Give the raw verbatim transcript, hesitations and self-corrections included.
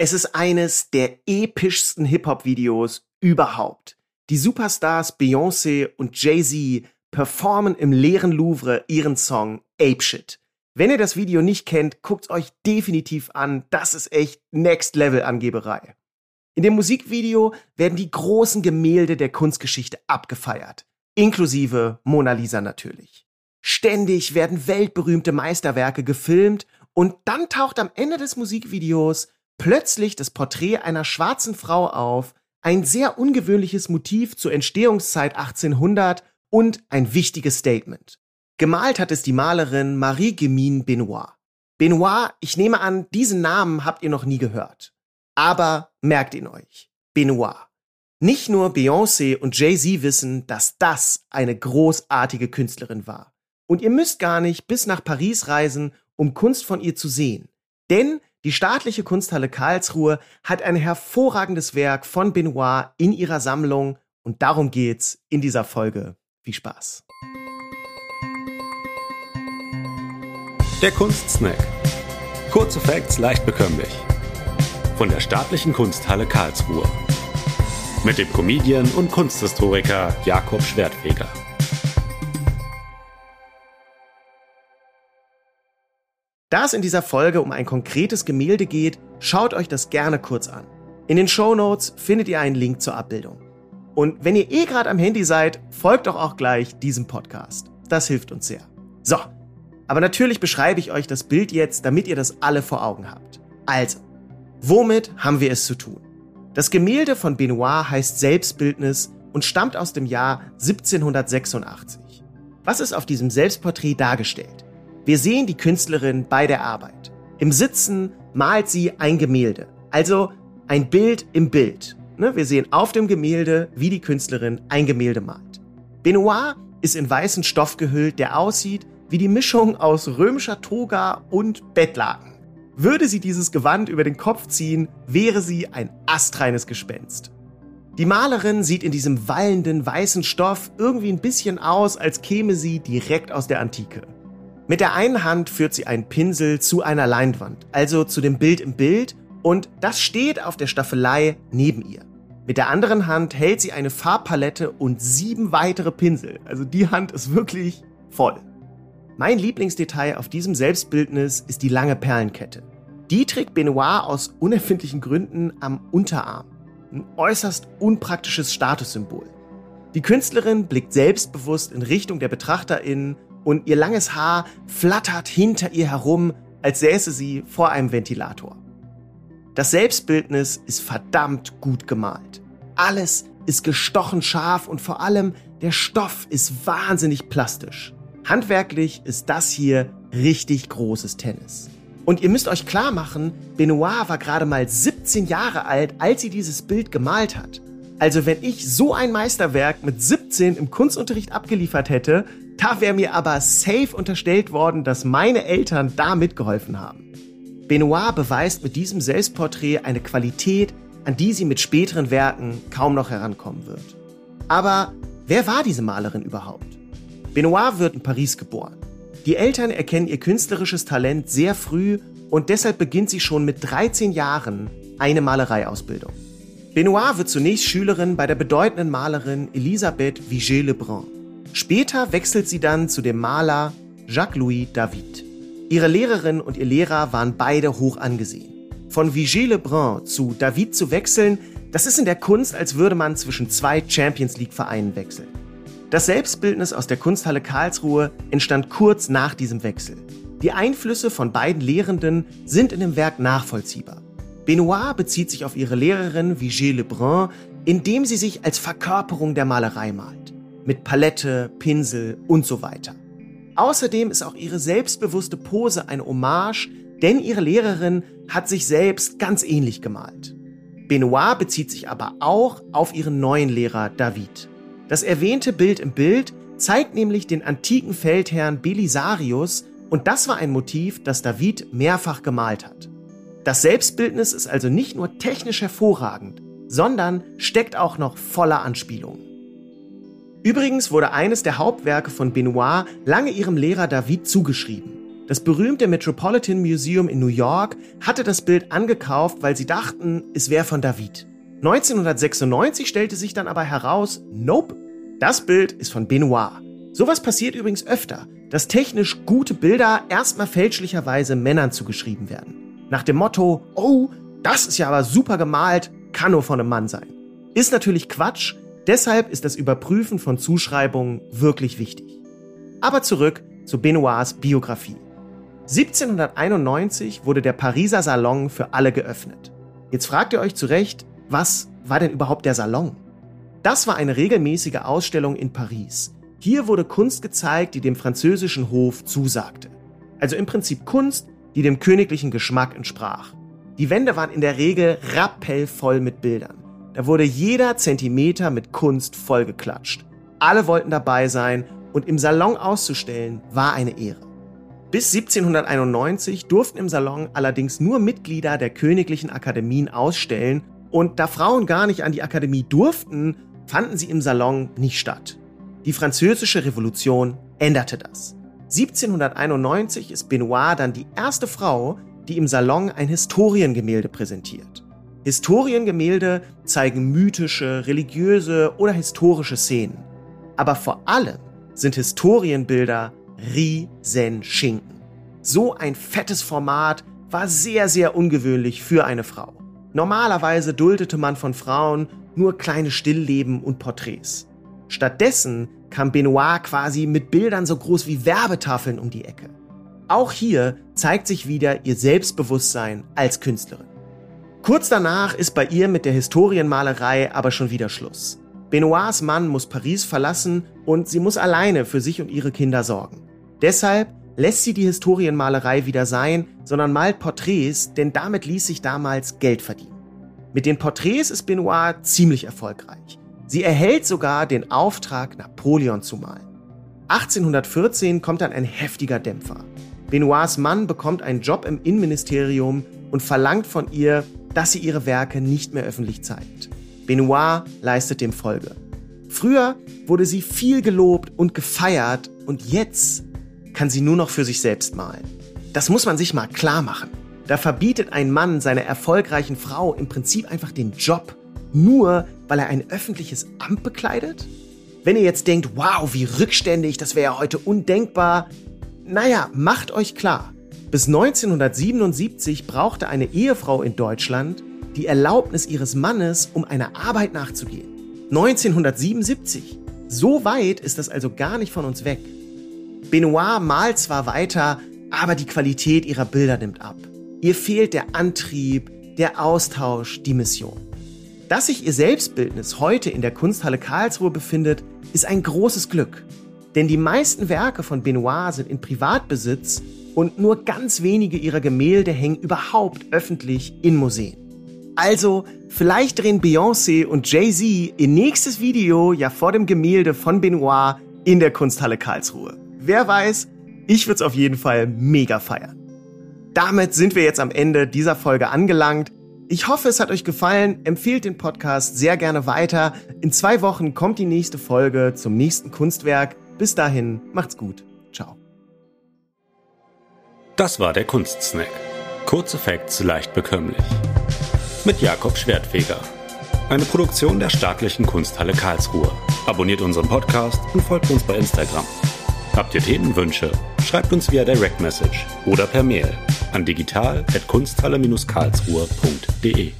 Es ist eines der epischsten Hip-Hop-Videos überhaupt. Die Superstars Beyoncé und Jay-Z performen im leeren Louvre ihren Song Apeshit. Wenn ihr das Video nicht kennt, guckt euch definitiv an. Das ist echt Next-Level-Angeberei. In dem Musikvideo werden die großen Gemälde der Kunstgeschichte abgefeiert. Inklusive Mona Lisa natürlich. Ständig werden weltberühmte Meisterwerke gefilmt und dann taucht am Ende des Musikvideos plötzlich das Porträt einer schwarzen Frau auf, ein sehr ungewöhnliches Motiv zur Entstehungszeit achtzehnhundert und ein wichtiges Statement. Gemalt hat es die Malerin Marie-Guillemine Benoist. Benoist, ich nehme an, diesen Namen habt ihr noch nie gehört. Aber merkt ihn euch, Benoist. Nicht nur Beyoncé und Jay-Z wissen, dass das eine großartige Künstlerin war. Und ihr müsst gar nicht bis nach Paris reisen, um Kunst von ihr zu sehen. Denn die staatliche Kunsthalle Karlsruhe hat ein hervorragendes Werk von Benoist in ihrer Sammlung und darum geht's in dieser Folge. Viel Spaß! Der Kunstsnack. Kurze Facts, leicht bekömmlich. Von der staatlichen Kunsthalle Karlsruhe. Mit dem Comedian und Kunsthistoriker Jakob Schwerdtfeger. Da es in dieser Folge um ein konkretes Gemälde geht, schaut euch das gerne kurz an. In den Shownotes findet ihr einen Link zur Abbildung. Und wenn ihr eh gerade am Handy seid, folgt doch auch gleich diesem Podcast. Das hilft uns sehr. So, aber natürlich beschreibe ich euch das Bild jetzt, damit ihr das alle vor Augen habt. Also, womit haben wir es zu tun? Das Gemälde von Benoist heißt Selbstbildnis und stammt aus dem Jahr siebzehnhundertsechsundachtzig. Was ist auf diesem Selbstporträt dargestellt? Wir sehen die Künstlerin bei der Arbeit. Im Sitzen malt sie ein Gemälde, also ein Bild im Bild. Wir sehen auf dem Gemälde, wie die Künstlerin ein Gemälde malt. Benoist ist in weißen Stoff gehüllt, der aussieht wie die Mischung aus römischer Toga und Bettlaken. Würde sie dieses Gewand über den Kopf ziehen, wäre sie ein astreines Gespenst. Die Malerin sieht in diesem wallenden weißen Stoff irgendwie ein bisschen aus, als käme sie direkt aus der Antike. Mit der einen Hand führt sie einen Pinsel zu einer Leinwand, also zu dem Bild im Bild, und das steht auf der Staffelei neben ihr. Mit der anderen Hand hält sie eine Farbpalette und sieben weitere Pinsel, also die Hand ist wirklich voll. Mein Lieblingsdetail auf diesem Selbstbildnis ist die lange Perlenkette. Die trägt Benoist aus unerfindlichen Gründen am Unterarm, ein äußerst unpraktisches Statussymbol. Die Künstlerin blickt selbstbewusst in Richtung der BetrachterInnen, und ihr langes Haar flattert hinter ihr herum, als säße sie vor einem Ventilator. Das Selbstbildnis ist verdammt gut gemalt. Alles ist gestochen scharf und vor allem der Stoff ist wahnsinnig plastisch. Handwerklich ist das hier richtig großes Tennis. Und ihr müsst euch klar machen, Benoist war gerade mal siebzehn Jahre alt, als sie dieses Bild gemalt hat. Also wenn ich so ein Meisterwerk mit siebzehn im Kunstunterricht abgeliefert hätte, da wäre mir aber safe unterstellt worden, dass meine Eltern da mitgeholfen haben. Benoist beweist mit diesem Selbstporträt eine Qualität, an die sie mit späteren Werken kaum noch herankommen wird. Aber wer war diese Malerin überhaupt? Benoist wird in Paris geboren. Die Eltern erkennen ihr künstlerisches Talent sehr früh und deshalb beginnt sie schon mit dreizehn Jahren eine Malereiausbildung. Benoist wird zunächst Schülerin bei der bedeutenden Malerin Elisabeth Vigée-Lebrun. Später wechselt sie dann zu dem Maler Jacques-Louis David. Ihre Lehrerin und ihr Lehrer waren beide hoch angesehen. Von Vigée-Lebrun zu David zu wechseln, das ist in der Kunst, als würde man zwischen zwei Champions-League-Vereinen wechseln. Das Selbstbildnis aus der Kunsthalle Karlsruhe entstand kurz nach diesem Wechsel. Die Einflüsse von beiden Lehrenden sind in dem Werk nachvollziehbar. Benoist bezieht sich auf ihre Lehrerin Vigée-Lebrun, indem sie sich als Verkörperung der Malerei malt. Mit Palette, Pinsel und so weiter. Außerdem ist auch ihre selbstbewusste Pose eine Hommage, denn ihre Lehrerin hat sich selbst ganz ähnlich gemalt. Benoist bezieht sich aber auch auf ihren neuen Lehrer David. Das erwähnte Bild im Bild zeigt nämlich den antiken Feldherrn Belisarius und das war ein Motiv, das David mehrfach gemalt hat. Das Selbstbildnis ist also nicht nur technisch hervorragend, sondern steckt auch noch voller Anspielungen. Übrigens wurde eines der Hauptwerke von Benoist lange ihrem Lehrer David zugeschrieben. Das berühmte Metropolitan Museum in New York hatte das Bild angekauft, weil sie dachten, es wäre von David. neunzehnhundertsechsundneunzig stellte sich dann aber heraus, nope, das Bild ist von Benoist. Sowas passiert übrigens öfter, dass technisch gute Bilder erstmal fälschlicherweise Männern zugeschrieben werden. Nach dem Motto, oh, das ist ja aber super gemalt, kann nur von einem Mann sein. Ist natürlich Quatsch, deshalb ist das Überprüfen von Zuschreibungen wirklich wichtig. Aber zurück zu Benoists Biografie. siebzehnhunderteinundneunzig wurde der Pariser Salon für alle geöffnet. Jetzt fragt ihr euch zu Recht, was war denn überhaupt der Salon? Das war eine regelmäßige Ausstellung in Paris. Hier wurde Kunst gezeigt, die dem französischen Hof zusagte. Also im Prinzip Kunst, die dem königlichen Geschmack entsprach. Die Wände waren in der Regel rappelvoll mit Bildern. Da wurde jeder Zentimeter mit Kunst vollgeklatscht. Alle wollten dabei sein und im Salon auszustellen war eine Ehre. Bis siebzehnhunderteinundneunzig durften im Salon allerdings nur Mitglieder der königlichen Akademien ausstellen und da Frauen gar nicht an die Akademie durften, fanden sie im Salon nicht statt. Die Französische Revolution änderte das. siebzehnhunderteinundneunzig ist Benoist dann die erste Frau, die im Salon ein Historiengemälde präsentiert. Historiengemälde zeigen mythische, religiöse oder historische Szenen. Aber vor allem sind Historienbilder Riesenschinken. So ein fettes Format war sehr, sehr ungewöhnlich für eine Frau. Normalerweise duldete man von Frauen nur kleine Stillleben und Porträts. Stattdessen kam Benoist quasi mit Bildern so groß wie Werbetafeln um die Ecke. Auch hier zeigt sich wieder ihr Selbstbewusstsein als Künstlerin. Kurz danach ist bei ihr mit der Historienmalerei aber schon wieder Schluss. Benoists Mann muss Paris verlassen und sie muss alleine für sich und ihre Kinder sorgen. Deshalb lässt sie die Historienmalerei wieder sein, sondern malt Porträts, denn damit ließ sich damals Geld verdienen. Mit den Porträts ist Benoist ziemlich erfolgreich. Sie erhält sogar den Auftrag, Napoleon zu malen. achtzehnhundertvierzehn kommt dann ein heftiger Dämpfer. Benoists Mann bekommt einen Job im Innenministerium und verlangt von ihr, dass sie ihre Werke nicht mehr öffentlich zeigt. Benoist leistet dem Folge. Früher wurde sie viel gelobt und gefeiert und jetzt kann sie nur noch für sich selbst malen. Das muss man sich mal klar machen. Da verbietet ein Mann seiner erfolgreichen Frau im Prinzip einfach den Job, nur weil er ein öffentliches Amt bekleidet? Wenn ihr jetzt denkt, wow, wie rückständig, das wäre ja heute undenkbar. Naja, macht euch klar, bis neunzehnhundertsiebenundsiebzig brauchte eine Ehefrau in Deutschland die Erlaubnis ihres Mannes, um einer Arbeit nachzugehen. neunzehnhundertsiebenundsiebzig. So weit ist das also gar nicht von uns weg. Benoist malt zwar weiter, aber die Qualität ihrer Bilder nimmt ab. Ihr fehlt der Antrieb, der Austausch, die Mission. Dass sich ihr Selbstbildnis heute in der Kunsthalle Karlsruhe befindet, ist ein großes Glück. Denn die meisten Werke von Benoist sind in Privatbesitz und nur ganz wenige ihrer Gemälde hängen überhaupt öffentlich in Museen. Also, vielleicht drehen Beyoncé und Jay-Z ihr nächstes Video ja vor dem Gemälde von Benoist in der Kunsthalle Karlsruhe. Wer weiß, ich würde es auf jeden Fall mega feiern. Damit sind wir jetzt am Ende dieser Folge angelangt. Ich hoffe, es hat euch gefallen. Empfehlt den Podcast sehr gerne weiter. In zwei Wochen kommt die nächste Folge zum nächsten Kunstwerk. Bis dahin, macht's gut. Ciao. Das war der Kunstsnack. Kurze Facts, leicht bekömmlich. Mit Jakob Schwerdtfeger. Eine Produktion der Staatlichen Kunsthalle Karlsruhe. Abonniert unseren Podcast und folgt uns bei Instagram. Habt ihr Themenwünsche? Schreibt uns via Direct Message oder per Mail an digital at kunsthalle dash karlsruhe punkt de.